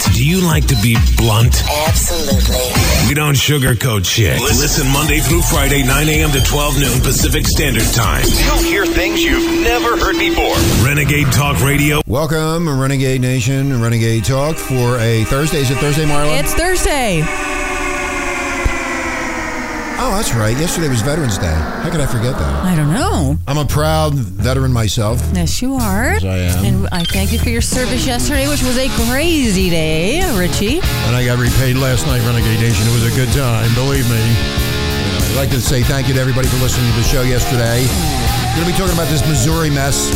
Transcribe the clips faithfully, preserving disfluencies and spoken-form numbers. blunt. Do you like to be blunt? Absolutely. We don't sugarcoat shit. Listen Monday through Friday, nine a.m. to twelve noon Pacific Standard Time. You'll hear things you've never heard before. Renegade Talk Radio. Welcome, Renegade Nation, Renegade Talk, for a Thursday. Is it Thursday, Marla? It's Thursday. Oh, that's right. Yesterday was Veterans Day. How could I forget that? I don't know. I'm a proud veteran myself. Yes, you are. Yes, I am. And I thank you for your service yesterday, which was a crazy day, Richie. And I got repaid last night, Renegade Nation. It was a good time, believe me. I'd like to say thank you to everybody for listening to the show yesterday. We're going to be talking about this Missouri mess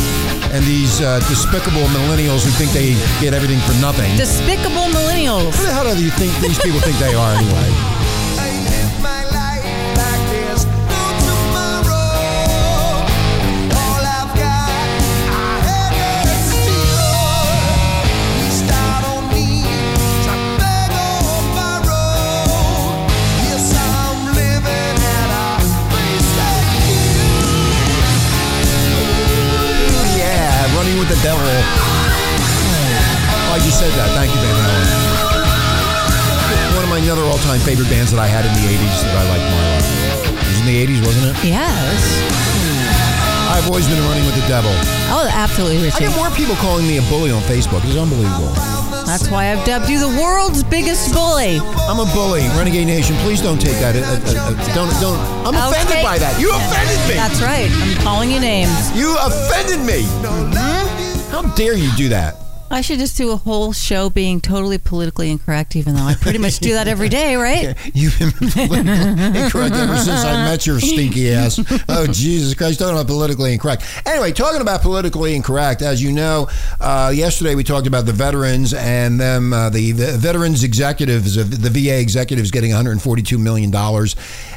and these uh, despicable millennials who think they get everything for nothing. Despicable millennials. Who the hell do you think these people think they are anyway? The devil. Oh, I just said that. Thank you, Van Halen. One of my other all-time favorite bands that I had in the eighties that I liked more. It was in the eighties, wasn't it? Yes. I've always been running with the devil. Oh, absolutely, Richie. I get more people calling me a bully on Facebook. It's unbelievable. That's why I've dubbed you the world's biggest bully. I'm a bully, Renegade Nation. Please don't take that. Uh, uh, uh, don't, don't. I'm okay. offended by that. You offended me. That's right. I'm calling you names. You offended me. Mm-hmm. How dare you do that? I should just do a whole show being totally politically incorrect, even though I pretty much do that every day, right? Yeah, you've been politically incorrect ever since I met your stinky ass. Oh, Jesus Christ, talking about politically incorrect. Anyway, talking about politically incorrect, as you know, uh, yesterday we talked about the veterans and them, uh, the, the veterans executives, the V A executives getting one hundred forty-two million dollars.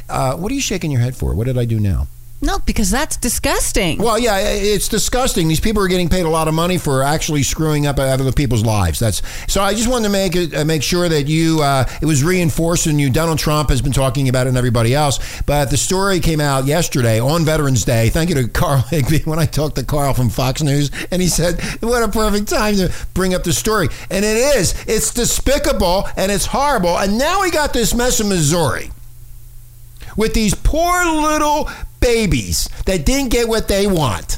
Uh, what are you shaking your head for? What did I do now? No, because that's disgusting. Well, yeah, it's disgusting. These people are getting paid a lot of money for actually screwing up other people's lives. That's so. I just wanted to make it, make sure that you uh, it was reinforced in you. Donald Trump has been talking about it and everybody else, but the story came out yesterday on Veterans Day. Thank you to Carl Higby when I talked to Carl from Fox News, and he said, "What a perfect time to bring up the story." And it is. It's despicable and it's horrible. And now we got this mess in Missouri with these poor little babies that didn't get what they want.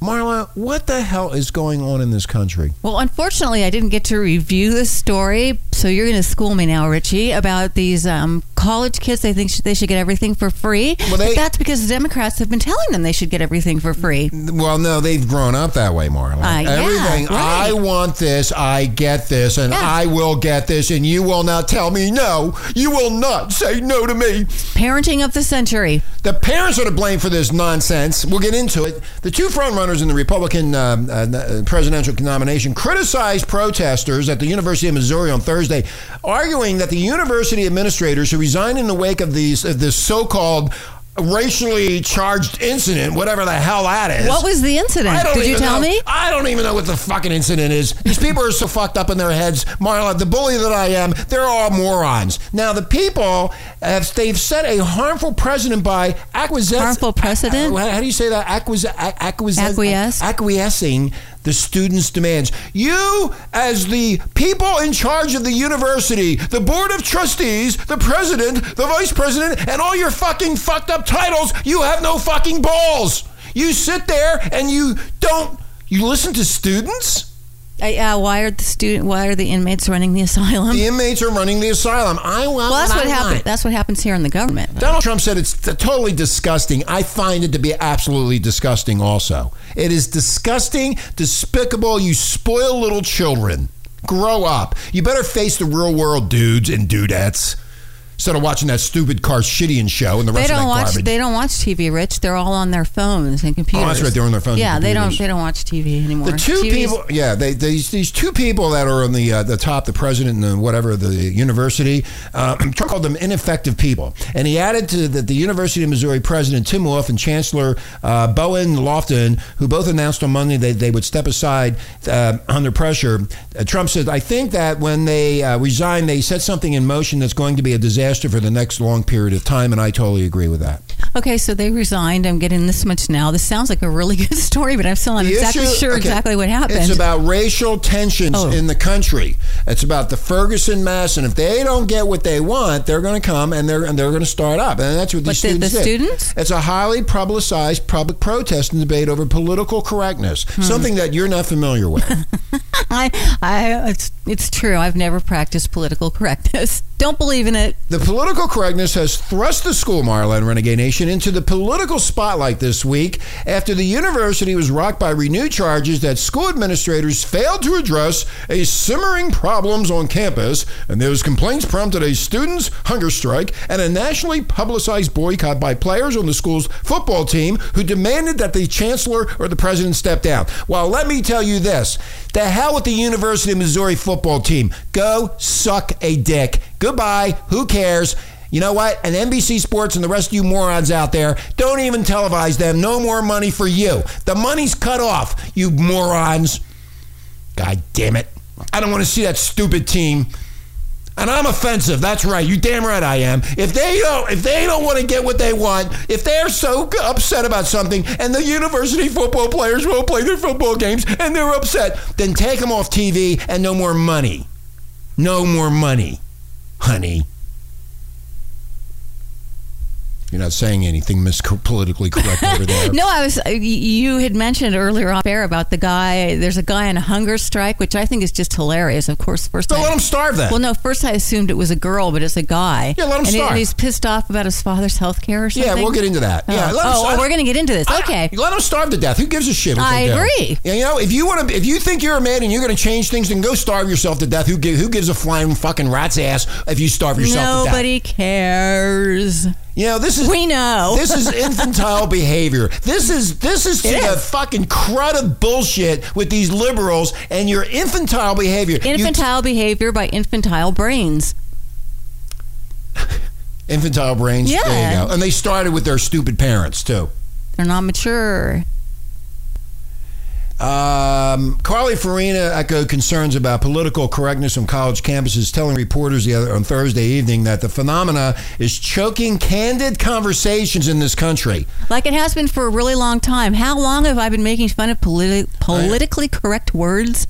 Marla, what the hell is going on in this country? Well, unfortunately, I didn't get to review this story, so you're going to school me now, Richie, about these um, college kids. They think sh- they should get everything for free. Well, they, but that's because the Democrats have been telling them they should get everything for free. Well, no, they've grown up that way, Marla. Uh, everything. Yeah, right. I want this, I get this, and yeah. I will get this, and you will not tell me no. You will not say no to me. Parenting of the century. The parents are to blame for this nonsense. We'll get into it. The two front runners in the Republican um, uh, presidential nomination criticized protesters at the University of Missouri on Thursday, arguing that the university administrators who resigned in the wake of these of this so-called racially charged incident, whatever the hell that is. What was the incident? Did you tell know, me? I don't even know what the fucking incident is. These people are so fucked up in their heads. Marla, the bully that I am, they're all morons. Now, the people, have they've set a harmful precedent by acquiescing. Harmful precedent? How do you say that? Acquis- acquis- Acquiesce? Acquiescing the students' demands. You, as the people in charge of the university, the board of trustees, the president, the vice president, and all your fucking fucked up titles, you have no fucking balls. You sit there and you don't, you listen to students? I, uh, why are the student? Why are the inmates running the asylum? The inmates are running the asylum. I want. Well, that's I what happens. That's what happens here in the government. Donald Trump said it's t- totally disgusting. I find it to be absolutely disgusting. Also, it is disgusting, despicable. You spoil little children. Grow up. You better face the real world, dudes and dudettes. Instead of watching that stupid Karshitian show and the rest they don't of that watch, garbage. They don't watch T V, Rich. They're all on their phones and computers. Oh, that's right. They're on their phones. Yeah, and they don't. They don't watch T V anymore. The two T Vs. people. Yeah, they, they, these two people that are on the uh, the top, the president and the whatever the university. Uh, Trump called them ineffective people, and he added to that the University of Missouri president Tim Wolfe and Chancellor uh, Bowen Loftin, who both announced on Monday that they would step aside uh, under pressure. Uh, Trump said, "I think that when they uh, resign, they set something in motion that's going to be a disaster." disaster for the next long period of time, and I totally agree with that. Okay, so they resigned. I'm getting this much now. This sounds like a really good story, but I'm still not exactly issue, sure okay, exactly what happened. It's about racial tensions oh. in the country. It's about the Ferguson mass, and if they don't get what they want, they're going to come and they're and they're going to start up, and that's what these but students the, the did. Students? It's a highly publicized public protest and debate over political correctness, hmm. something that you're not familiar with. I, I, it's, it's true. I've never practiced political correctness. Don't believe in it. The political correctness has thrust the school, Marla and Renegade Nation, into the political spotlight this week after the university was rocked by renewed charges that school administrators failed to address a simmering problems on campus, and those complaints prompted a students' hunger strike and a nationally publicized boycott by players on the school's football team who demanded that the chancellor or the president step down. Well, let me tell you this. The hell with the University of Missouri football team. Go suck a dick. Goodbye. Who cares? You know what? And N B C Sports and the rest of you morons out there, don't even televise them. No more money for you. The money's cut off, you morons. God damn it. I don't want to see that stupid team. And I'm offensive. That's right. You damn right I am. If they don't, if they don't want to get what they want, if they're so upset about something, and the university football players won't play their football games, and they're upset, then take them off T V and no more money. No more money, honey. You're not saying anything mis- politically correct over there. No, I was. You had mentioned earlier on air about the guy. There's a guy on a hunger strike, which I think is just hilarious. Of course, first don't I, let him starve then. Well, no, first I assumed it was a girl, but it's a guy. Yeah, let him and starve. He, and he's pissed off about his father's health care or something. Yeah, we'll get into that. Oh. Yeah, let oh, him oh we're gonna get into this. I, okay, let him starve to death. Who gives a shit? What I agree. Yeah, you know, if you want to, if you think you're a man and you're gonna change things, then go starve yourself to death. Who give, Who gives a flying fucking rat's ass if you starve yourself Nobody to death? Nobody cares. You know, this is we know this is infantile behavior. This is this is the fucking crud of bullshit with these liberals and your infantile behavior. Infantile you, behavior by infantile brains. Infantile brains. Yeah. There you go. And they started with their stupid parents too. They're not mature. Um, Carly Fiorina echoed concerns about political correctness on college campuses, telling reporters the other, on Thursday evening that the phenomena is choking candid conversations in this country. Like it has been for a really long time. How long have I been making fun of politi- politically correct words?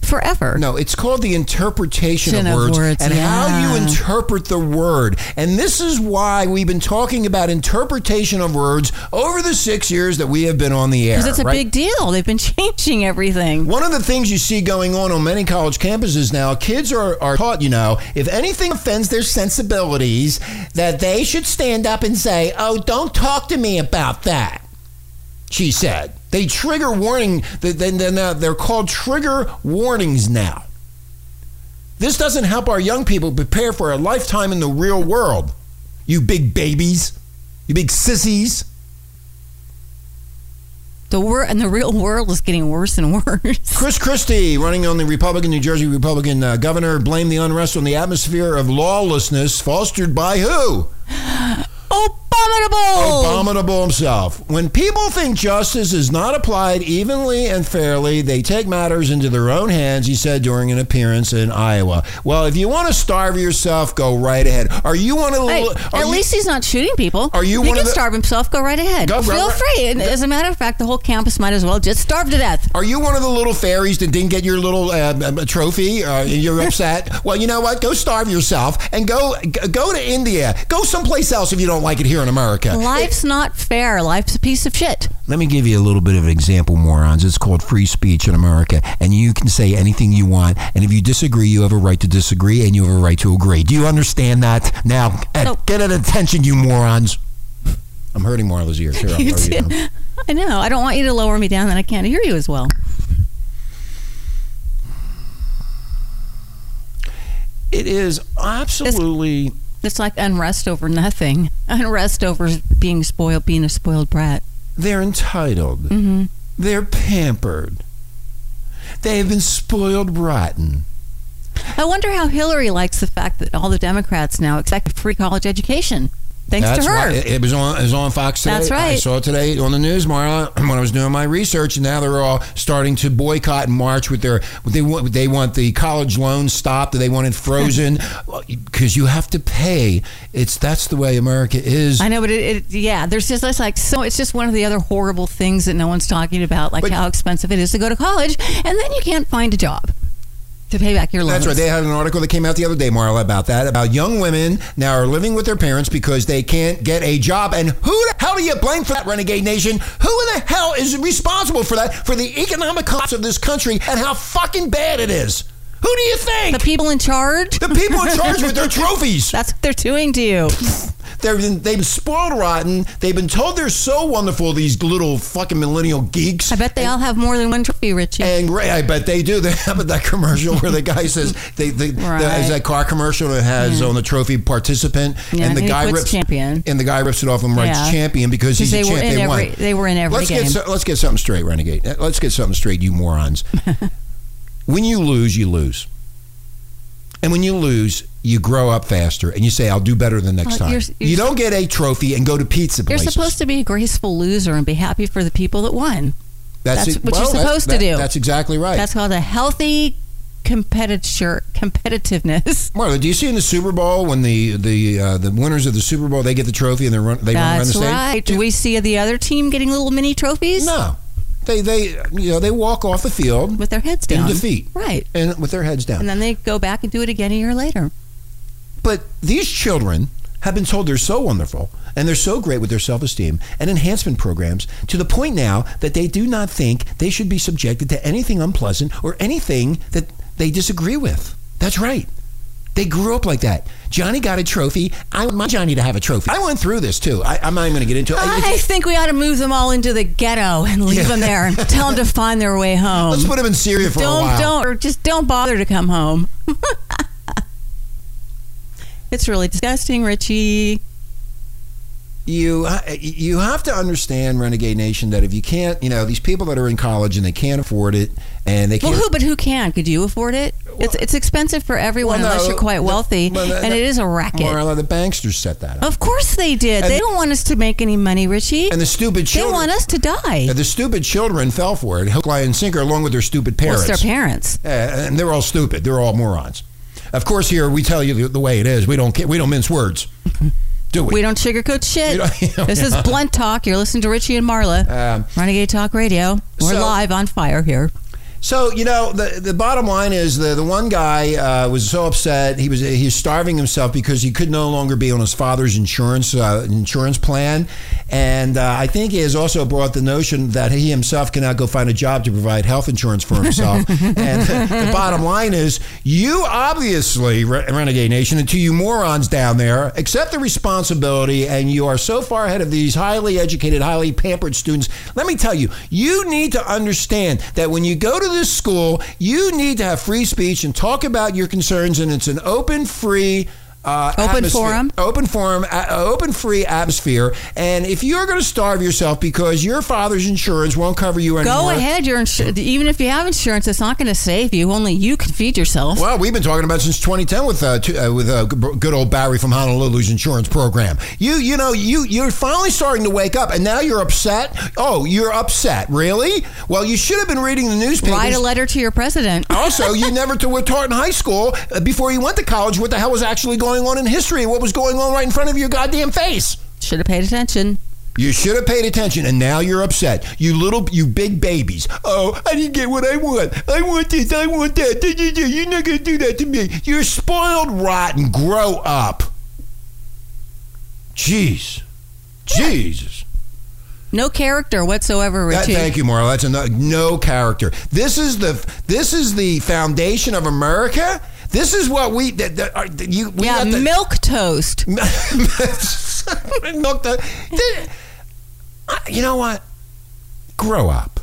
Forever. No, it's called the interpretation of, of words, words and yeah. how you interpret the word. And this is why we've been talking about interpretation of words over the six years that we have been on the air. Because it's a right? big deal. They've been changing everything. One of the things you see going on on many college campuses now, kids are, are taught, you know, if anything offends their sensibilities, that they should stand up and say, oh, don't talk to me about that, she said. They trigger warning. They're called trigger warnings now. This doesn't help our young people prepare for a lifetime in the real world. You big babies. You big sissies. The wor- and the real world is getting worse and worse. Chris Christie, running on the Republican New Jersey Republican uh, governor, blamed the unrest on the atmosphere of lawlessness fostered by who? Abominable! Abominable himself. When people think justice is not applied evenly and fairly, they take matters into their own hands, he said during an appearance in Iowa. Well, if you want to starve yourself, go right ahead. Are you one of the... Hey, at you, least he's not shooting people. Are you he one can of the, starve himself, go right ahead. Go, Feel right, free. And as a matter of fact, the whole campus might as well just starve to death. Are you one of the little fairies that didn't get your little uh, trophy? Uh, you're upset? Well, you know what? Go starve yourself and go, go to India. Go someplace else if you don't like it here in America. Life's it, not fair. Life's a piece of shit. Let me give you a little bit of an example, morons. It's called free speech in America, and you can say anything you want, and if you disagree, you have a right to disagree, and you have a right to agree. Do you understand that? Now, no. at, get an attention, you morons. I'm hurting Marla's ears. Here, you did. You I know. I don't want you to lower me down, and I can't hear you as well. It is absolutely... It's- It's like unrest over nothing. Unrest over being spoiled, being a spoiled brat. They're entitled. Mm-hmm. They're pampered. They have been spoiled rotten. I wonder how Hillary likes the fact that all the Democrats now expect a free college education. Thanks That's to her. Why, it, it was on. It was on Fox today. That's right. I saw it today on the news, Mara, when I was doing my research. And now they're all starting to boycott and march with their. They want. They want the college loan stopped. They want it frozen because you have to pay. It's that's the way America is. I know, but it, it yeah. There's just it's like so. It's just one of the other horrible things that no one's talking about, like but, how expensive it is to go to college, and then you can't find a job to pay back your loans. That's right. They had an article that came out the other day, Marla, about that, about young women now are living with their parents because they can't get a job. And who the hell do you blame for that, Renegade Nation? Who in the hell is responsible for that, for the economic collapse of this country and how fucking bad it is? Who do you think? The people in charge? The people in charge with their trophies. That's what they're doing to you. They've been, they've been spoiled rotten. They've been told they're so wonderful, these little fucking millennial geeks. I bet they and, all have more than one trophy, Richie. And I bet they do. They have that commercial where the guy says, they, they, right. there's that car commercial that has yeah. on the trophy participant. Yeah, and the guy rips champion. And the guy rips it off and writes yeah. champion because he's a champ. They every, won. They were in every let's game. Get so, let's get something straight, Renegade. Let's get something straight, you morons. When you lose, you lose. And when you lose, you grow up faster and you say, I'll do better the next well, time. You're, you're, you don't get a trophy and go to pizza places. You're supposed to be a graceful loser and be happy for the people that won. That's, that's it, what well, you're supposed that, to do. That, that's exactly right. That's called a healthy competitor, competitiveness. Marla, do you see in the Super Bowl when the the uh, the winners of the Super Bowl, they get the trophy and they run, they run around the stage? That's right. Do we see the other team getting little mini trophies? No. They, they, you know, they walk off the field with their heads down in defeat, right? And with their heads down, and then they go back and do it again a year later. But these children have been told they're so wonderful and they're so great with their self-esteem and enhancement programs to the point now that they do not think they should be subjected to anything unpleasant or anything that they disagree with. That's right. They grew up like that. Johnny got a trophy. I want my Johnny to have a trophy. I went through this, too. I, I'm not even going to get into it. I, I think we ought to move them all into the ghetto and leave yeah. them there and tell them to find their way home. Let's put them in Syria for don't, a while. Don't, or just don't bother to come home. It's really disgusting, Richie. You you have to understand, Renegade Nation, that if you can't, you know, these people that are in college and they can't afford it, and they can't. Well, who, but who can? Could you afford it? Well, it's it's expensive for everyone well, no, unless you're quite wealthy, the, well, the, and the, it is a racket. Marla, the banksters set that up. Of course they did. And they don't want us to make any money, Richie. And the stupid children. They want us to die. The stupid children fell for it, hook, line, and sinker, along with their stupid parents. What's their parents? And they're all stupid. They're all morons. Of course, here we tell you the, the way it is. We don't we don't mince words. Do we? We don't sugarcoat shit. You know, this is blunt talk. You're listening to Richie and Marla, um, Renegade Talk Radio. We're so, live on fire here. So you know the the bottom line is the the one guy uh, was so upset he was he was starving himself because he could no longer be on his father's insurance uh, insurance plan, and uh, I think he has also brought the notion that he himself cannot go find a job to provide health insurance for himself. And the, the bottom line is you obviously Re- Renegade Nation and to you morons down there accept the responsibility, and you are so far ahead of these highly educated, highly pampered students. Let me tell you, you need to understand that when you go to the this school, you need to have free speech and talk about your concerns, and it's an open, free, uh, open atmosphere. forum, open forum, uh, open, free atmosphere. And if you're going to starve yourself because your father's insurance won't cover you anymore, go ahead. Your insu- even if you have insurance, it's not going to save you. Only you can feed yourself. Well, we've been talking about since twenty ten with uh, to, uh, with uh, good old Barry from Honolulu's insurance program. You you know you you're finally starting to wake up, and now you're upset. Oh, you're upset, really? Well, you should have been reading the newspapers. Write a letter to your president. Also, you never were taught in high school uh, before you went to college what the hell was actually going on in history, what was going on right in front of your goddamn face. Should have paid attention. You should have paid attention, and now you're upset. You little, you big babies. Oh, I didn't get what I want. I want this. I want that. You're not going to do that to me. You're spoiled rotten. Grow up. Jeez. Yeah. Jesus. No character whatsoever, Richie. That, thank you, Marla. That's another, no character. This is the this is the foundation of America. This is what we that, that, are, you we yeah the, milk toast. Milk toast. You know what? Grow up,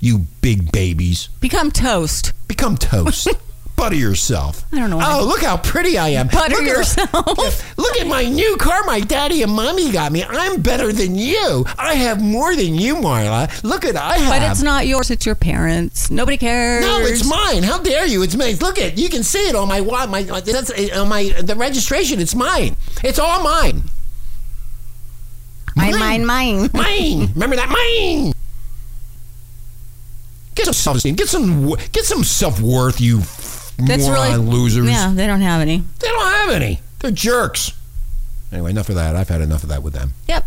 you big babies. Become toast. Become toast. Butter yourself. I don't know. Oh, I mean. Look how pretty I am. Butter look yourself. At, look at my new car my daddy and mommy got me. I'm better than you. I have more than you, Marla. Look at I have. But it's not yours. It's your parents. Nobody cares. No, it's mine. How dare you? It's mine. Look at you can see it on my my, my that's on my the registration. It's mine. It's all mine. Mine, mine, mine. Mine. Remember that? Mine. Get some self-esteem. Get some, get some self-worth, you That's moron really, losers. Yeah, they don't have any. They don't have any. They're jerks. Anyway, enough of that. I've had enough of that with them. Yep.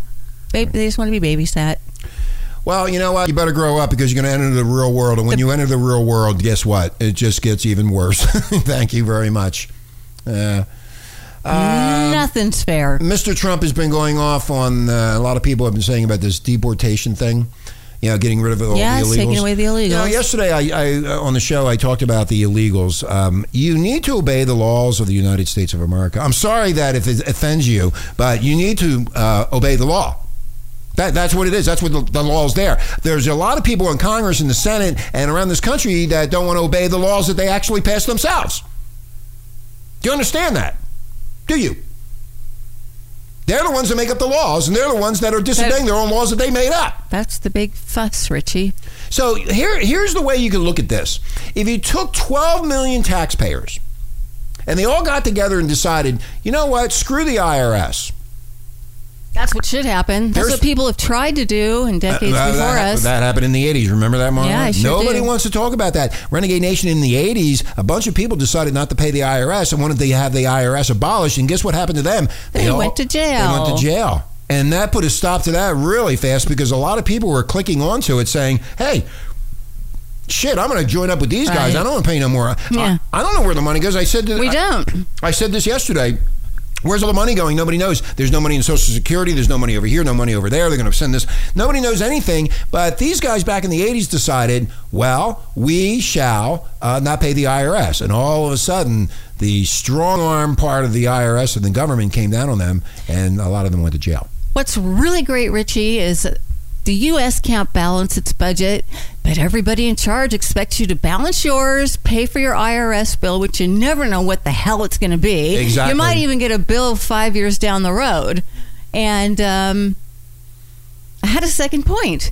They, they just want to be babysat. Well, you know what? You better grow up because you're going to enter the real world. And when the, you enter the real world, guess what? It just gets even worse. Thank you very much. Uh, uh, Nothing's fair. Mister Trump has been going off on, uh, a lot of people have been saying about this deportation thing. You know, getting rid of all yes, the illegals. Yes, taking away the illegals. You know, yesterday I, I, on the show I talked about the illegals. Um, you need to obey the laws of the United States of America. I'm sorry that if it offends you, but you need to uh, obey the law. That, that's what it is. That's what the, the law's there. There's a lot of people in Congress and the Senate and around this country that don't want to obey the laws that they actually pass themselves. Do you understand that? Do you? They're the ones that make up the laws, and they're the ones that are disobeying their own laws that they made up. That's the big fuss, Richie. So here, here's the way you can look at this. If you took twelve million taxpayers, and they all got together and decided, you know what, screw the I R S. That's what should happen. That's There's, what people have tried to do in decades uh, that, before that, us. That happened in the eighties. Remember that, Marla? Yeah, I sure Nobody do. wants to talk about that. Renegade Nation in the eighties, a bunch of people decided not to pay the I R S and wanted to have the I R S abolished. And guess what happened to them? They, they all, went to jail. They went to jail. And that put a stop to that really fast because a lot of people were clicking onto it saying, hey, shit, I'm going to join up with these right. guys. I don't want to pay no more. Yeah. I, I don't know where the money goes. I said to, We I, don't. I said this yesterday. Where's all the money going? Nobody knows. There's no money in Social Security. There's no money over here. No money over there. They're going to send this. Nobody knows anything. But these guys back in the eighties decided, well, we shall uh, not pay the I R S. And all of a sudden, the strong arm part of the I R S and the government came down on them. And a lot of them went to jail. What's really great, Richie, is the U S can't balance its budget, but everybody in charge expects you to balance yours, pay for your I R S bill, which you never know what the hell it's going to be. Exactly. You might even get a bill five years down the road. And um, I had a second point.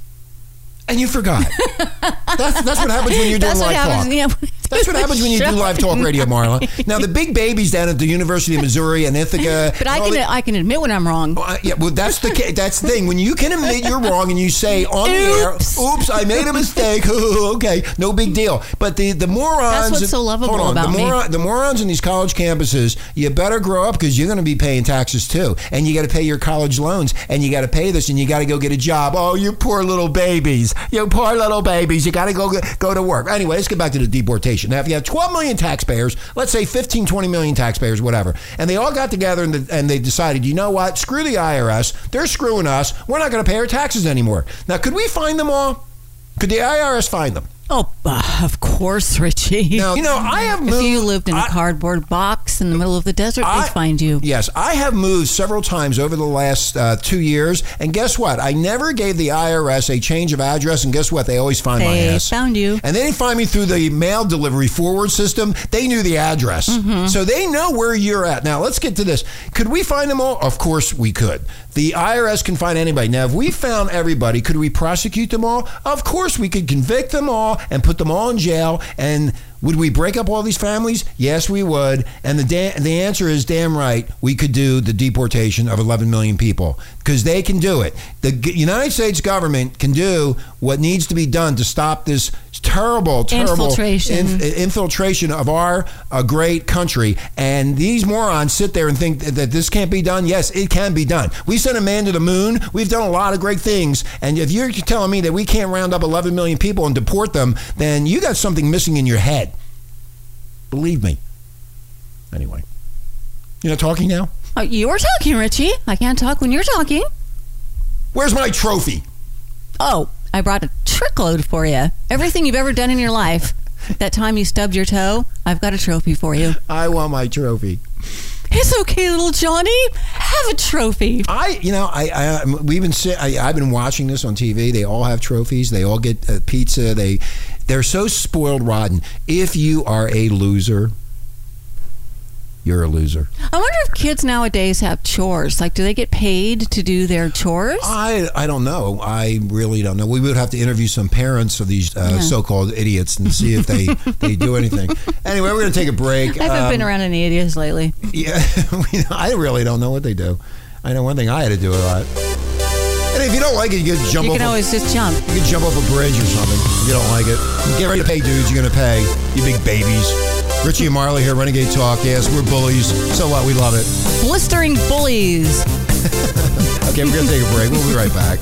And you forgot. That's, that's what happens when you do live what happens, talk. Yeah, do that's what happens when you do live talk radio, Marla. Now, the big babies down at the University of Missouri and Ithaca. But I can the, I can admit when I'm wrong. Uh, yeah, well, that's the that's the thing. When you can admit you're wrong and you say on oops. the air, oops, I made a mistake. Okay, no big deal. But the, the morons. That's what's so lovable hold on, about the moron, me. The morons in these college campuses, you better grow up because you're going to be paying taxes too. And you got to pay your college loans. And you got to pay this. And you got to go get a job. Oh, you poor little babies. You poor little babies. You got to go go to work. Anyway, let's get back to the deportation. Now, if you have twelve million taxpayers, let's say fifteen, twenty million taxpayers, whatever, and they all got together and, the, and they decided, you know what? Screw the I R S. They're screwing us. We're not going to pay our taxes anymore. Now, could we find them all? Could the I R S find them? Oh, uh, of course, Richie. Now, you know, I have moved. If you lived in I, a cardboard box in the middle of the desert, I, they'd find you. Yes, I have moved several times over the last uh, two years. And guess what? I never gave the I R S a change of address. And guess what? They always find they my ass. They found you. And they didn't find me through the mail delivery forward system. They knew the address. Mm-hmm. So they know where you're at. Now, let's get to this. Could we find them all? Of course we could. The I R S can find anybody. Now, if we found everybody, could we prosecute them all? Of course we could convict them all and put them all in jail. And would we break up all these families? Yes, we would. And the da- the answer is damn right. We could do the deportation of eleven million people because they can do it. The G- United States government can do what needs to be done to stop this terrible, terrible infiltration, inf- infiltration of our uh, great country. And these morons sit there and think that, that this can't be done. Yes, it can be done. We sent a man to the moon. We've done a lot of great things. And if you're telling me that we can't round up eleven million people and deport them, then you got something missing in your head. Believe me. Anyway, you're not talking now? Uh, you're talking, Richie. I can't talk when you're talking. Where's my trophy? Oh, I brought a trickload for you. Everything you've ever done in your life. That time you stubbed your toe, I've got a trophy for you. I want my trophy. It's okay, little Johnny. Have a trophy. I, you know, I, I we've been, I, I've been watching this on T V. They all have trophies. They all get uh, pizza. They, they're so spoiled rotten. If you are a loser, you're a loser. I wonder if kids nowadays have chores. Like, do they get paid to do their chores? I, I don't know. I really don't know. We would have to interview some parents of these uh, yeah. so-called idiots and see if they, they do anything. Anyway, we're going to take a break. I haven't um, been around any idiots lately. Yeah, I really don't know what they do. I know one thing I had to do a lot. And if you don't like it, you can jump. You can always a, just jump. You can jump off a bridge or something. If you don't like it, get ready to pay, dudes. You're gonna pay. You big babies. Richie and Marley here, Renegade Talk. Yes, we're bullies. So what? We love it. Blistering bullies. Okay, we're gonna take a break. We'll be right back.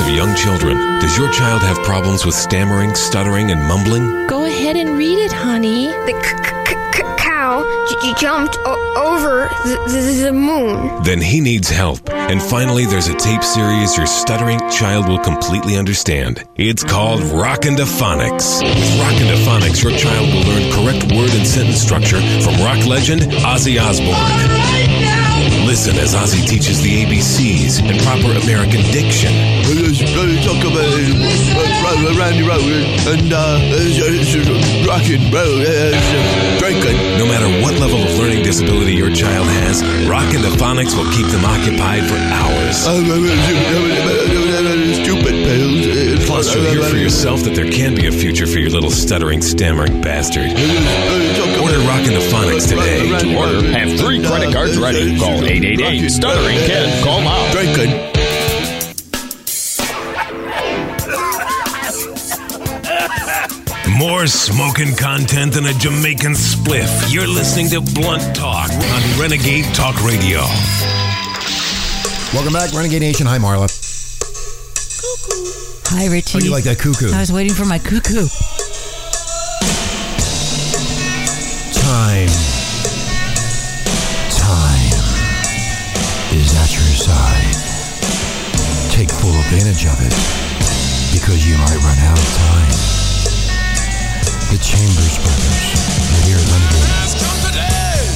Of young children, does your child have problems with stammering, stuttering, and mumbling? Go ahead and read it, honey. The c- c- c- cow j- jumped o- over the, the, the moon. Then he needs help. And finally, there's a tape series your stuttering child will completely understand. It's called Rockin' to Phonics. With Rockin' to Phonics, your child will learn correct word and sentence structure from rock legend Ozzy Osbourne. All right, now! Listen as Ozzy teaches the A B Cs and proper American diction. Talk about uh, Randy Rowe and uh, Rockin' Rowe, Franklin. No matter what level of learning disability your child has, Rockin' to Phonics will keep them occupied for hours. Stupid. Plus, you'll hear for yourself that there can be a future for your little stuttering, stammering bastard. Order Rockin' to Phonics today. To order, have three credit cards ready. Call eight eight eight stuttering kid. Call now. Drinking. More smoking content than a Jamaican spliff. You're listening to Blunt Talk on Renegade Talk Radio. Welcome back, Renegade Nation. Hi, Marla. Cuckoo. Hi, Richie. Oh, you like that cuckoo? I was waiting for my cuckoo. Time. Is at your side. Take full advantage of it, because you might run out of time. The Chambers Brothers, they're here in London.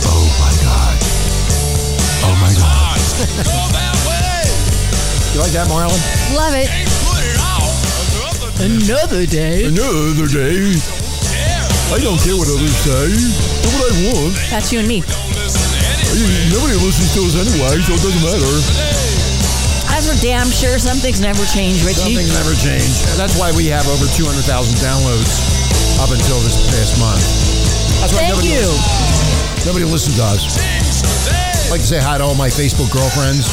Oh my God. Oh my God. You like that, Marlon? Love it. Another day. Another day. I don't care what others say. Do what I want. That's you and me. Nobody listens to us anyway, so it doesn't matter. As for damn sure, some things never change, Richie. Some things never change. That's why we have over two hundred thousand downloads up until this past month. That's why Thank nobody you. Listens. Nobody listens to us. I'd like to say hi to all my Facebook girlfriends.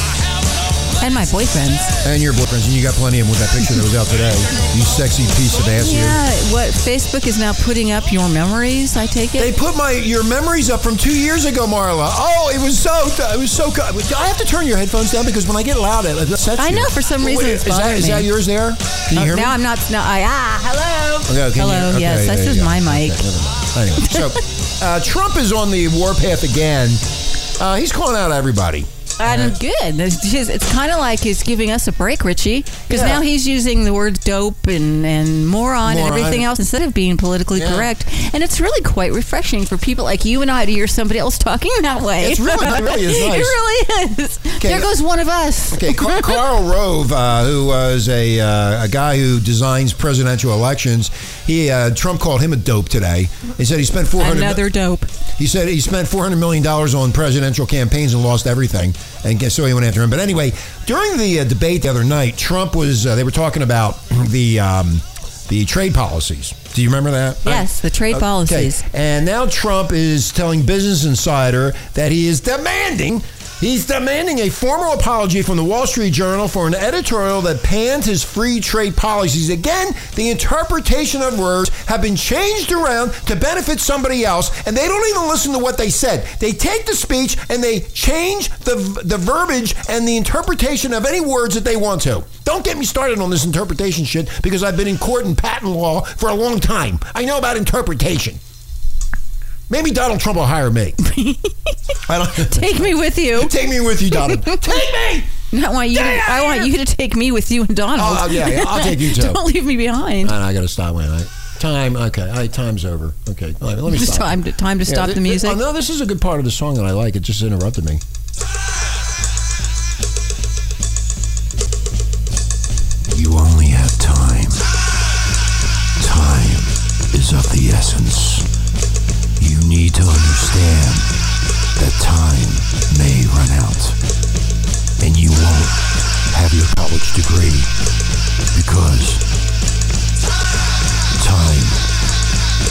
And my boyfriends. And your boyfriends. And you got plenty of them with that picture that was out today. You sexy piece of ass. Yeah, here. What, Facebook is now putting up your memories, I take it? They put my your memories up from two years ago, Marla. Oh, it was so, it was so, I have to turn your headphones down because when I get loud, it upsets I know, you. For some reason Wait, it's is that, me. Is that yours there? Can you oh, hear now me? Now I'm not, no, I, ah, hello. Okay, okay, hello, okay, yes, this is my mic. Okay, never mind. Anyway, so, uh, Trump is on the warpath again. Uh, he's calling out everybody. I'm good. It's kind of like he's giving us a break, Richie, because yeah. now he's using the words dope and, and moron, moron and everything else instead of being politically yeah. correct. And it's really quite refreshing for people like you and I to hear somebody else talking that way. It's really, it really is nice. It really is. Okay. There goes one of us. Okay, Karl Rove, uh, who was a, uh, a guy who designs presidential elections, he uh, Trump called him a dope today. He said he spent four hundred Another dope. He said he spent four hundred million dollars on presidential campaigns and lost everything. And guess so he went after him. But anyway, during the uh, debate the other night, Trump was, uh, they were talking about the um, the trade policies. Do you remember that? Yes, the trade uh, policies. Okay. And now Trump is telling Business Insider that he is demanding, he's demanding a formal apology from the Wall Street Journal for an editorial that panned his free trade policies. Again, the interpretation of words have been changed around to benefit somebody else, and they don't even listen to what they said. They take the speech and they change the the verbiage and the interpretation of any words that they want to. Don't get me started on this interpretation shit, because I've been in court and patent law for a long time. I know about interpretation. Maybe Donald Trump will hire me. I don't, take me with you. Take me with you, Donald. Take me! I want you. To, I want you to take me with you and Donald. Oh, yeah, yeah, I'll take you too. Don't leave me behind. I, I got to stop. Wait, I, time. Okay, I, time's over. Okay, right, let me stop. It's time to time to yeah, stop th- the music. Th- oh, no, this is a good part of the song that I like. It just interrupted me. You only have time. Time is of the essence. Need to first degree, because time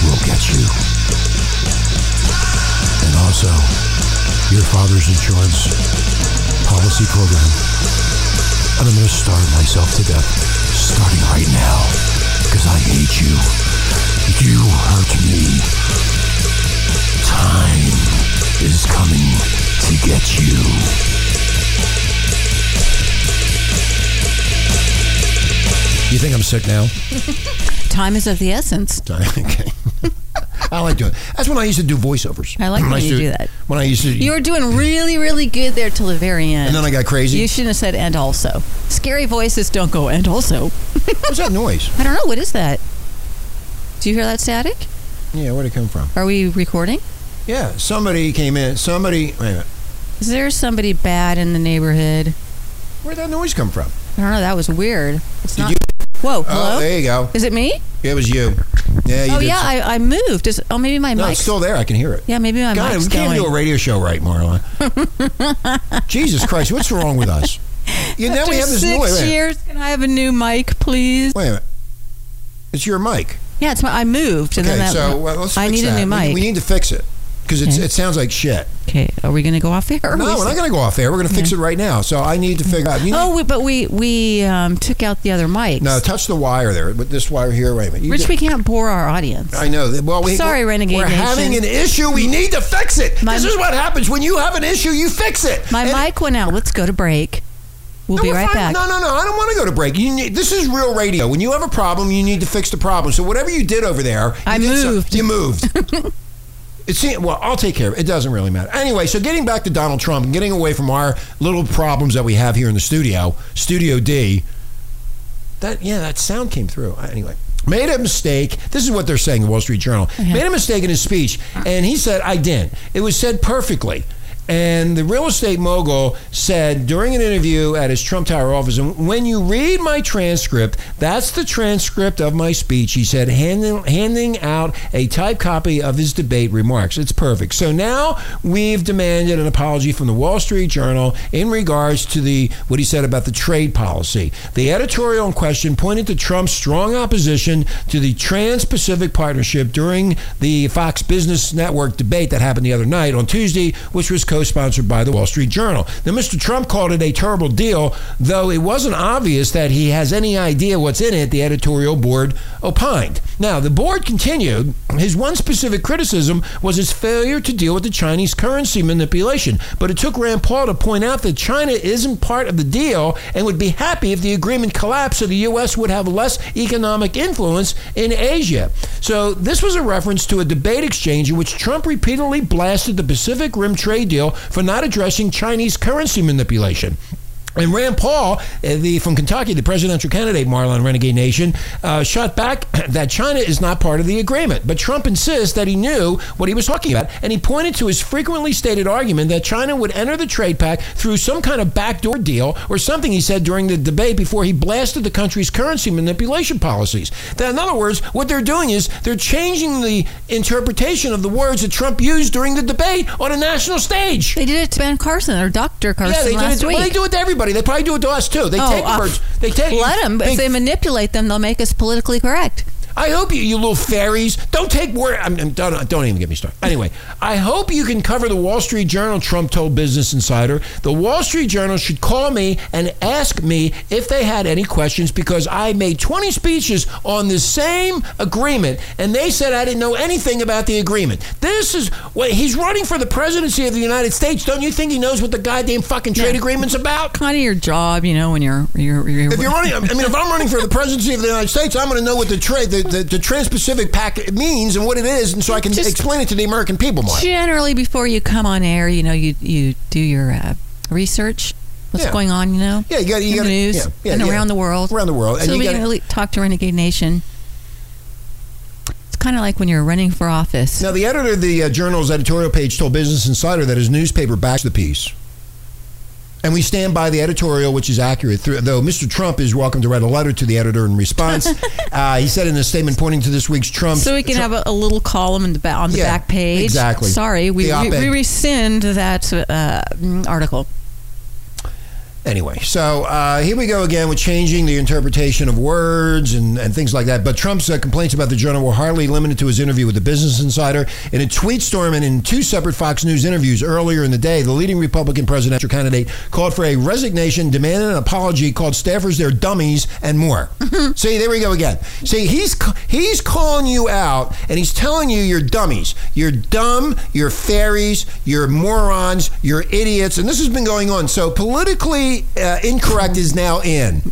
will get you. And also, your father's insurance policy program. And I'm going to starve myself to death, starting right now, because I hate you. You hurt me. Time is coming to get you. You think I'm sick now? Time is of the essence. Okay. I like doing it. That's when I used to do voiceovers. I like when, when you to, do that. When I used to... You were doing really, really good there till the very end. And then I got crazy. You shouldn't have said, and also. Scary voices don't go, and also. What's that noise? I don't know. What is that? Do you hear that static? Yeah, where'd it come from? Are we recording? Yeah. Somebody came in. Somebody... Wait a minute. Is there somebody bad in the neighborhood? Where'd that noise come from? I don't know. That was weird. It's Did not... You- Whoa, hello? Oh, there you go. Is it me? Yeah, it was you. Yeah, you oh, did yeah, I, I moved. Is, oh, maybe my no, mic's... No, it's still there. I can hear it. Yeah, maybe my God, mic's God, we can't going. do a radio show right, Marla. Jesus Christ, what's wrong with us? You, now we have this six noise. years, can I have a new mic, please? Wait a minute. It's your mic. Yeah, it's my... I moved. And okay, then that, so well, let's I fix need that. a new mic. We, we need to fix it, because okay. it sounds like shit. Okay, are we going to go off air? No, we're not going to go off air. We're going to fix it right now. So I need to figure out. You oh, we, but we we um, took out the other mics. No, touch the wire there. But this wire here, wait a minute. You Rich, did. we can't bore our audience. I know. Well, we, Sorry, we're, Renegade Nation. We're having an issue. We need to fix it. My, this is what happens when you have an issue. You fix it. My and mic it, went out. Let's go to break. We'll no, be right fine. back. No, no, no. I don't want to go to break. You need, this is real radio. When you have a problem, you need to fix the problem. So whatever you did over there, I you moved. So, you moved. It's, well, I'll take care of it. It doesn't really matter. Anyway, so getting back to Donald Trump and getting away from our little problems that we have here in the studio, Studio D, that, yeah, that sound came through. Anyway, made a mistake. This is what they're saying in the Wall Street Journal. Okay. Made a mistake in his speech, and he said, I didn't. It was said perfectly. And the real estate mogul said during an interview at his Trump Tower office, and when you read my transcript, that's the transcript of my speech, he said, handing, handing out a typed copy of his debate remarks. It's perfect. So now we've demanded an apology from the Wall Street Journal in regards to the what he said about the trade policy. The editorial in question pointed to Trump's strong opposition to the Trans-Pacific Partnership during the Fox Business Network debate that happened the other night on Tuesday, which was co-sponsored by the Wall Street Journal. Now, Mister Trump called it a terrible deal, though it wasn't obvious that he has any idea what's in it, the editorial board opined. Now, the board continued, his one specific criticism was his failure to deal with the Chinese currency manipulation, but it took Rand Paul to point out that China isn't part of the deal and would be happy if the agreement collapsed so the U S would have less economic influence in Asia. So this was a reference to a debate exchange in which Trump repeatedly blasted the Pacific Rim trade deal for not addressing Chinese currency manipulation. And Rand Paul, the from Kentucky, the presidential candidate, Marlon Renegade Nation, uh, shot back that China is not part of the agreement. But Trump insists that he knew what he was talking about, and he pointed to his frequently stated argument that China would enter the trade pact through some kind of backdoor deal or something he said during the debate before he blasted the country's currency manipulation policies. That, in other words, what they're doing is they're changing the interpretation of the words that Trump used during the debate on a national stage. They did it to Ben Carson or Doctor Carson yeah, they last did it to, week. Well, they do it to everybody. They probably do it to us, too. They oh, take the birds. They take, let them. They, if they manipulate them, they'll make us politically correct. I hope you, you little fairies, don't take word. I'm, I'm, don't, don't even get me started. Anyway, I hope you can cover the Wall Street Journal, Trump told Business Insider. The Wall Street Journal should call me and ask me if they had any questions because I made twenty speeches on the same agreement, and they said I didn't know anything about the agreement. This is what he's running for the presidency of the United States. Don't you think he knows what the goddamn fucking trade yeah. agreement's about? Kind of your job, you know, when you're... you're, you're if you're running, I mean, if I'm running for the presidency of the United States, I'm going to know what the trade... The, The, the Trans-Pacific Pact means and what it is, and so I can just explain it to the American people more. Generally, before you come on air, you know, you you do your uh, research, what's yeah. going on, you know, yeah, you got you got news yeah, yeah, and yeah. around the world, around the world, so and you we gotta, can really talk to Renegade Nation. Kind of like when you're running for office. Now, the editor of the uh, Journal's editorial page told Business Insider that his newspaper backs the piece. And we stand by the editorial, which is accurate, though Mister Trump is welcome to write a letter to the editor in response. uh, he said in a statement pointing to this week's Trump... So we can Trump, have a, a little column in the ba- on the yeah, back page. Exactly. Sorry, we, we, we rescind that uh, article. Anyway, so uh, here we go again with changing the interpretation of words and, and things like that. But Trump's uh, complaints about the Journal were hardly limited to his interview with the Business Insider. In a tweet storm and in two separate Fox News interviews earlier in the day, the leading Republican presidential candidate called for a resignation, demanded an apology, called staffers their dummies, and more. See, there we go again. See, he's he's calling you out, and he's telling you you're dummies. You're dumb, you're fairies, you're morons, you're idiots, and this has been going on. So politically, Uh, incorrect is now in.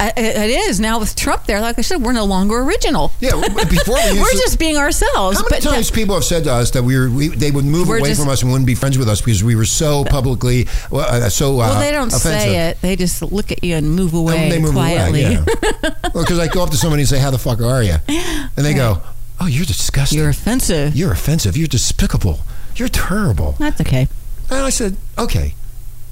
It is now with Trump there. Like I said, we're no longer original. Yeah, before we we're to, just being ourselves. How many but times that, people have said to us that we, were, we they would move away just, from us and wouldn't be friends with us because we were so publicly uh, so uh, well, they don't offensive. Say it. They just look at you and move away. And they move quietly. Away. Yeah. Well, because I go up to somebody and say, "How the fuck are you?" And they right. go, "Oh, you're disgusting. You're offensive. You're offensive. You're despicable. You're terrible." That's okay. And I said, "Okay.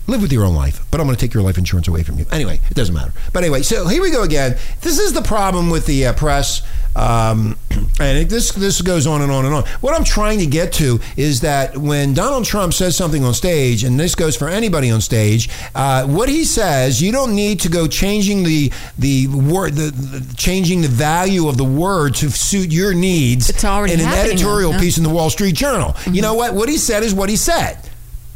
Live with your own life, but I'm going to take your life insurance away from you." Anyway, it doesn't matter. But anyway, so here we go again. This is the problem with the uh, press, um, and it, this this goes on and on and on. What I'm trying to get to is that when Donald Trump says something on stage, and this goes for anybody on stage, uh, what he says, you don't need to go changing the the word, the, the changing the value of the word to suit your needs. It's already in an editorial now, no? piece in the Wall Street Journal. Mm-hmm. You know what? What he said is what he said.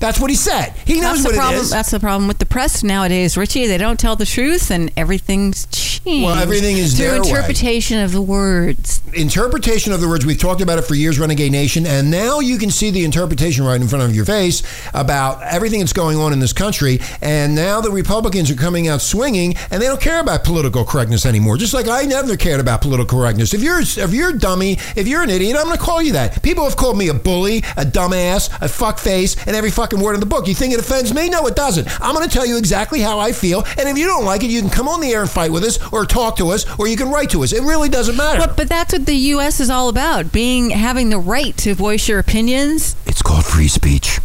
That's what he said. He knows what it is. That's the problem with the press nowadays, Richie. They don't tell the truth, and everything's changed. Well, everything is their way. Through interpretation of the words. Interpretation of the words. We've talked about it for years, Renegade Nation, and now you can see the interpretation right in front of your face about everything that's going on in this country, and now the Republicans are coming out swinging, and they don't care about political correctness anymore, just like I never cared about political correctness. If you're, if you're a dummy, if you're an idiot, I'm going to call you that. People have called me a bully, a dumbass, a fuckface, and every fucking word in the book. You think it offends me? No, it doesn't. I'm going to tell you exactly how I feel, and if you don't like it, you can come on the air and fight with us, or talk to us, or you can write to us. It really doesn't matter. But, but that's what the U S is all about, being having the right to voice your opinions. It's called free speech.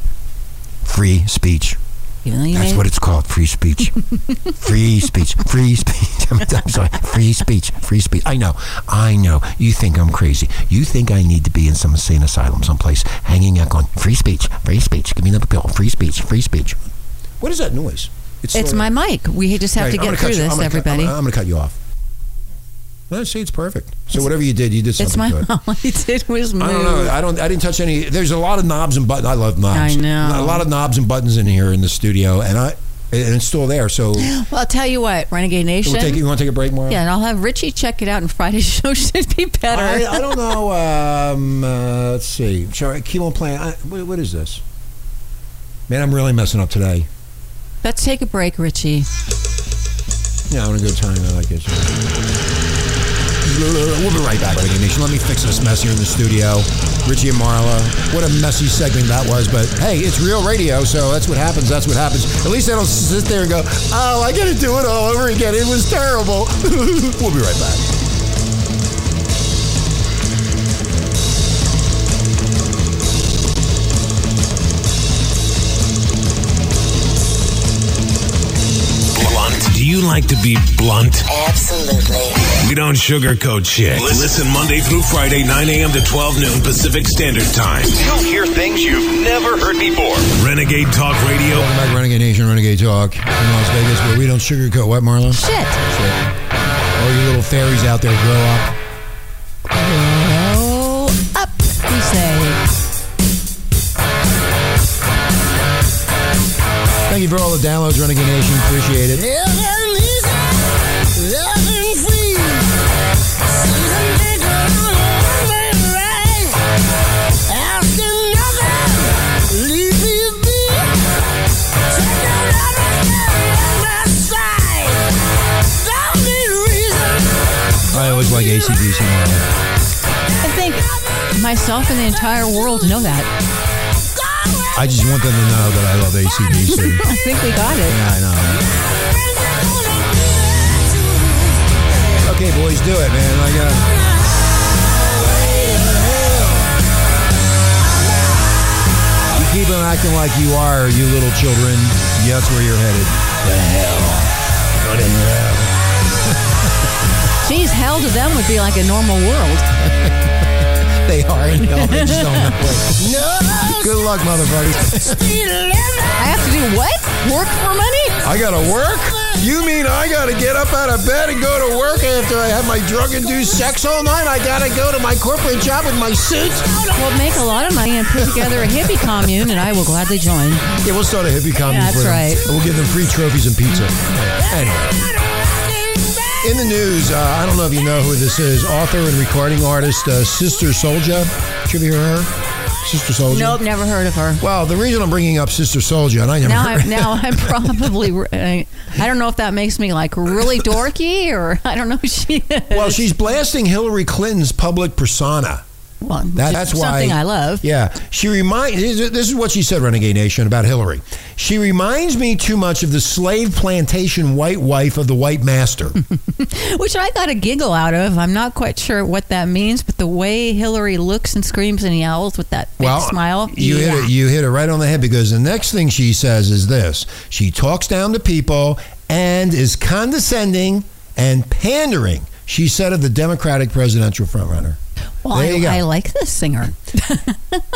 Free speech. You know, you that's what it's called, free speech. Free speech. Free speech. I'm, I'm sorry. Free speech. Free speech. I know. I know. You think I'm crazy. You think I need to be in some insane asylum someplace hanging out going, free speech. Free speech. Give me another pill. Free speech. Free speech. What is that noise? It's, it's my mic. We just have right, to get through this, I'm everybody. Cut, I'm going to cut you off. No, see, it's perfect. So it's, whatever you did, you did something good. It's my all I did was move. I don't know. I don't. I didn't touch any. There's a lot of knobs and buttons. I love knobs. I know. A lot of knobs and buttons in here in the studio, and I and it's still there. So well, I'll tell you what, Renegade Nation. We'll take, you want to take a break, Marla? Yeah, and I'll have Richie check it out, and Friday's show should be better. I, I don't know. Um, uh, let's see. Shall I keep on playing? I, what, what is this? Man, I'm really messing up today. Let's take a break, Richie. Yeah, I want to go time. I like it. We'll be right back, Renegade Nation. Let me fix this mess here in the studio. Richie and Marla. What a messy segment that was, but hey, it's real radio, so that's what happens. That's what happens. At least I don't sit there and go, oh, I got to do it all over again. It was terrible. We'll be right back. Do you like to be blunt? Absolutely. We don't sugarcoat shit. Listen Monday through Friday, nine a.m. to twelve noon Pacific Standard Time. You'll hear things you've never heard before. Renegade Talk Radio. Welcome back, Renegade Nation, Renegade Talk. In Las Vegas, where we don't sugarcoat. What, Marla? Shit. Shit. All you little fairies out there, grow up. Grow up, we say. Thank you for all the downloads, Renegade Nation. Appreciate it. I always like A C D C. I think myself and the entire world know that. I just want them to know that I love A C D C. I think we got it. Yeah, I know. Okay, boys, do it, man. I got it. You keep on acting like you are, you little children. Yeah, that's where you're headed. The hell. Go to hell. Jeez, hell to them would be like a normal world. They are in hell. They just don't know. Good luck, motherfuckers. I have to do what? Work for money? I gotta work? You mean I gotta get up out of bed and go to work after I have my drug-induced sex all night? I gotta go to my corporate job with my suit? Well, make a lot of money and put together a hippie commune, and I will gladly join. Yeah, we'll start a hippie commune yeah, that's for them. Right. And we'll give them free trophies and pizza. Anyway. In the news, uh, I don't know if you know who this is, author and recording artist uh, Sister Souljah. Have you heard of her? Sister Souljah? Nope, never heard of her. Well, the reason I'm bringing up Sister Souljah, and I never now heard I'm, Now I'm probably, I, I don't know if that makes me like really dorky or I don't know who she is. Well, she's blasting Hillary Clinton's public persona. Well, that, that's something why, I love. Yeah. She reminds, this is what she said, Renegade Nation, about Hillary. She reminds me too much of the slave plantation white wife of the white master. Which I got a giggle out of. I'm not quite sure what that means, but the way Hillary looks and screams and yells with that big well, smile. You, yeah. hit it, you hit it right on the head, because the next thing she says is this. She talks down to people and is condescending and pandering, she said of the Democratic presidential frontrunner. Well, I, I like this singer.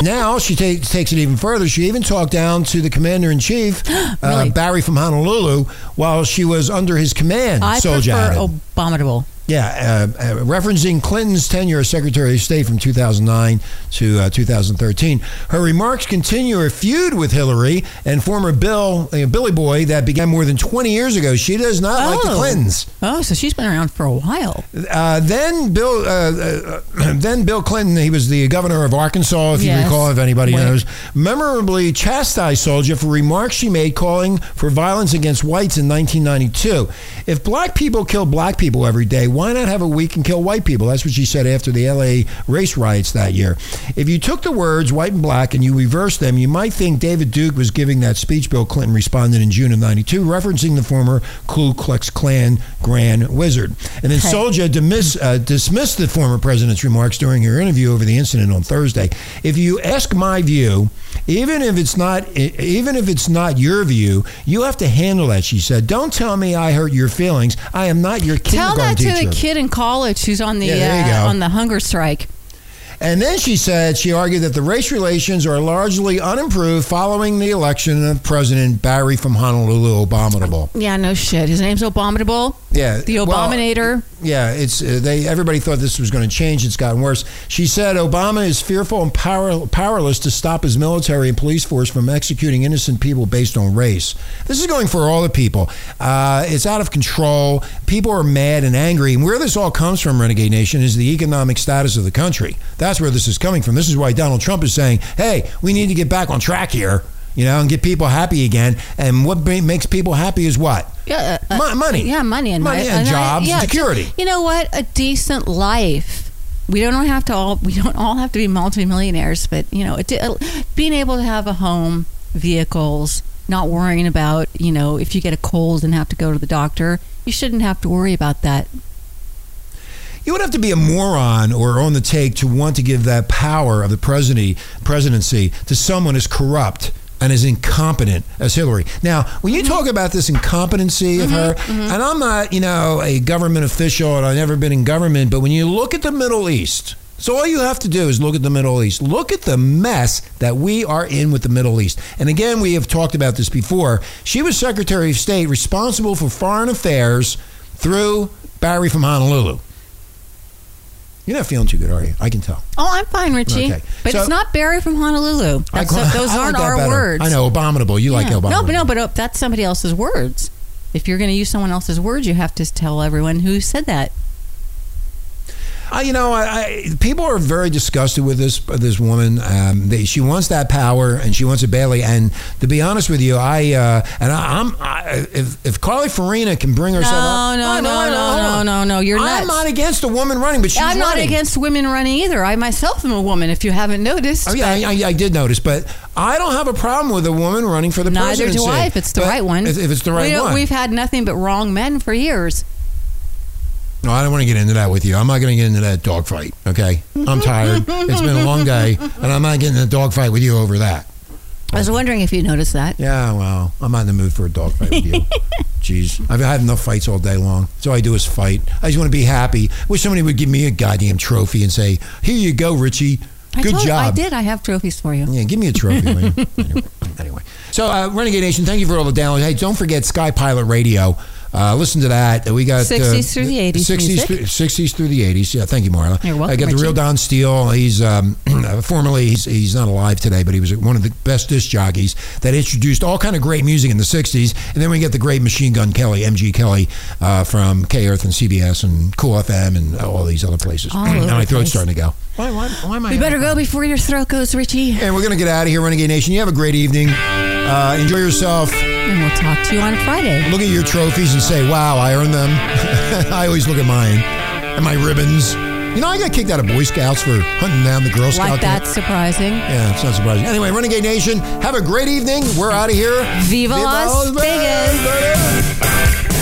Now she t- takes it even further. She even talked down to the commander-in-chief, uh, really? Barry from Honolulu, while she was under his command. I Souljah prefer Obama-able. Yeah, uh, uh, referencing Clinton's tenure as Secretary of State from two thousand nine to uh, two thousand thirteen. Her remarks continue her feud with Hillary and former Bill, uh, Billy Boy that began more than twenty years ago. She does not oh. like the Clintons. Oh, so she's been around for a while. Uh, then Bill uh, uh, then Bill Clinton, he was the governor of Arkansas, if yes. you recall, if anybody Wait. knows, memorably chastised Souljah for remarks she made calling for violence against whites in nineteen ninety-two. If black people kill black people every day, why not have a week and kill white people? That's what she said after the L A race riots that year. If you took the words white and black and you reversed them, you might think David Duke was giving that speech Bill Clinton responded in June of ninety-two, referencing the former Ku Klux Klan Grand Wizard. And then okay. Souljah dismiss, uh, dismissed the former president's remarks during her interview over the incident on Thursday. If you ask my view, even if it's not, even if it's not your view, you have to handle that, she said. Don't tell me I hurt your feelings. I am not your kindergarten teacher. Tell that to a kid in college who's on the yeah, uh, on the hunger strike. And then she said, she argued that the race relations are largely unimproved following the election of President Barry from Honolulu, Abominable. Yeah, no shit. His name's Abominable. Yeah. The Abominator. Well, yeah, it's uh, they. Everybody thought this was going to change. It's gotten worse. She said Obama is fearful and power, powerless to stop his military and police force from executing innocent people based on race. This is going for all the people. Uh, it's out of control. People are mad and angry. And where this all comes from, Renegade Nation, is the economic status of the country. That's That's where this is coming from. This is why Donald Trump is saying, hey, we need to get back on track here, you know, and get people happy again. And what makes people happy is what? Yeah, uh, Mo- money. Yeah, money and money. Money and, and jobs, I, yeah, security. You know what? A decent life. We don't have to all, we don't all have to be multimillionaires, but, you know, it, uh, being able to have a home, vehicles, not worrying about, you know, if you get a cold and have to go to the doctor, you shouldn't have to worry about that. You would have to be a moron or on the take to want to give that power of the presidency, presidency to someone as corrupt and as incompetent as Hillary. Now, when you mm-hmm. talk about this incompetency mm-hmm, of her, mm-hmm. and I'm not, you know, a government official and I've never been in government, but when you look at the Middle East, so all you have to do is look at the Middle East. Look at the mess that we are in with the Middle East. And again, we have talked about this before. She was Secretary of State responsible for foreign affairs through Barry from Honolulu. You're not feeling too good, are you? I can tell. Oh, I'm fine, Richie. Okay. But so, it's not Barry from Honolulu. That's, I, those I aren't like our better. words. I know, abominable. You yeah. like abominable. No, but no, but uh, that's somebody else's words. If you're going to use someone else's words, you have to tell everyone who said that. Uh, you know, I, I, people are very disgusted with this this woman. Um, they, she wants that power, and she wants it badly. And to be honest with you, I uh, and I, I'm I, if if Carly Fiorina can bring herself no, up, no, oh, no, no, no, no, no, no, no, you're not. I'm not against a woman running, but she's I'm not running. against women running either. I myself am a woman. If you haven't noticed, oh yeah, I, I, I did notice, but I don't have a problem with a woman running for the Neither presidency. Neither do I, if it's the but right one. If, if it's the right we one, we've had nothing but wrong men for years. No, I don't want to get into that with you. I'm not going to get into that dogfight, okay? I'm tired. It's been a long day, and I'm not getting in a dogfight with you over that. I was wondering if you noticed that. Yeah, well, I'm not in the mood for a dogfight with you. Jeez. I've had enough fights all day long. That's all I do is fight. I just want to be happy. I wish somebody would give me a goddamn trophy and say, here you go, Richie. I Good told, job. I did. I have trophies for you. Yeah, give me a trophy. Will you? Anyway, anyway. So uh, Renegade Nation, thank you for all the downloads. Hey, don't forget Skypilot Radio. Uh, listen to that. We got sixties uh, through the eighties. sixties, th- sixties through the eighties. Yeah, thank you, Marla. You're welcome. I got the Richie. Real Don Steele. He's um, formerly he's, he's not alive today, but he was one of the best disc jockeys that introduced all kind of great music in the sixties. And then we get the great Machine Gun Kelly, M G Kelly, uh, from K Earth and C B S and Cool F M and all these other places. All now my throat's place. starting to go. Why? Why? Why am I? We better go before your throat goes, Richie. And we're gonna get out of here, Renegade Nation. You have a great evening. Uh, enjoy yourself. And we'll talk to you on Friday. Look at your trophies and say, wow, I earned them. I always look at mine and my ribbons. You know, I got kicked out of Boy Scouts for hunting down the Girl Scout. Like that's surprising. Yeah, it's not surprising. Anyway, Renegade Nation, have a great evening. We're out of here. Viva, Viva Las Vegas. Vegas.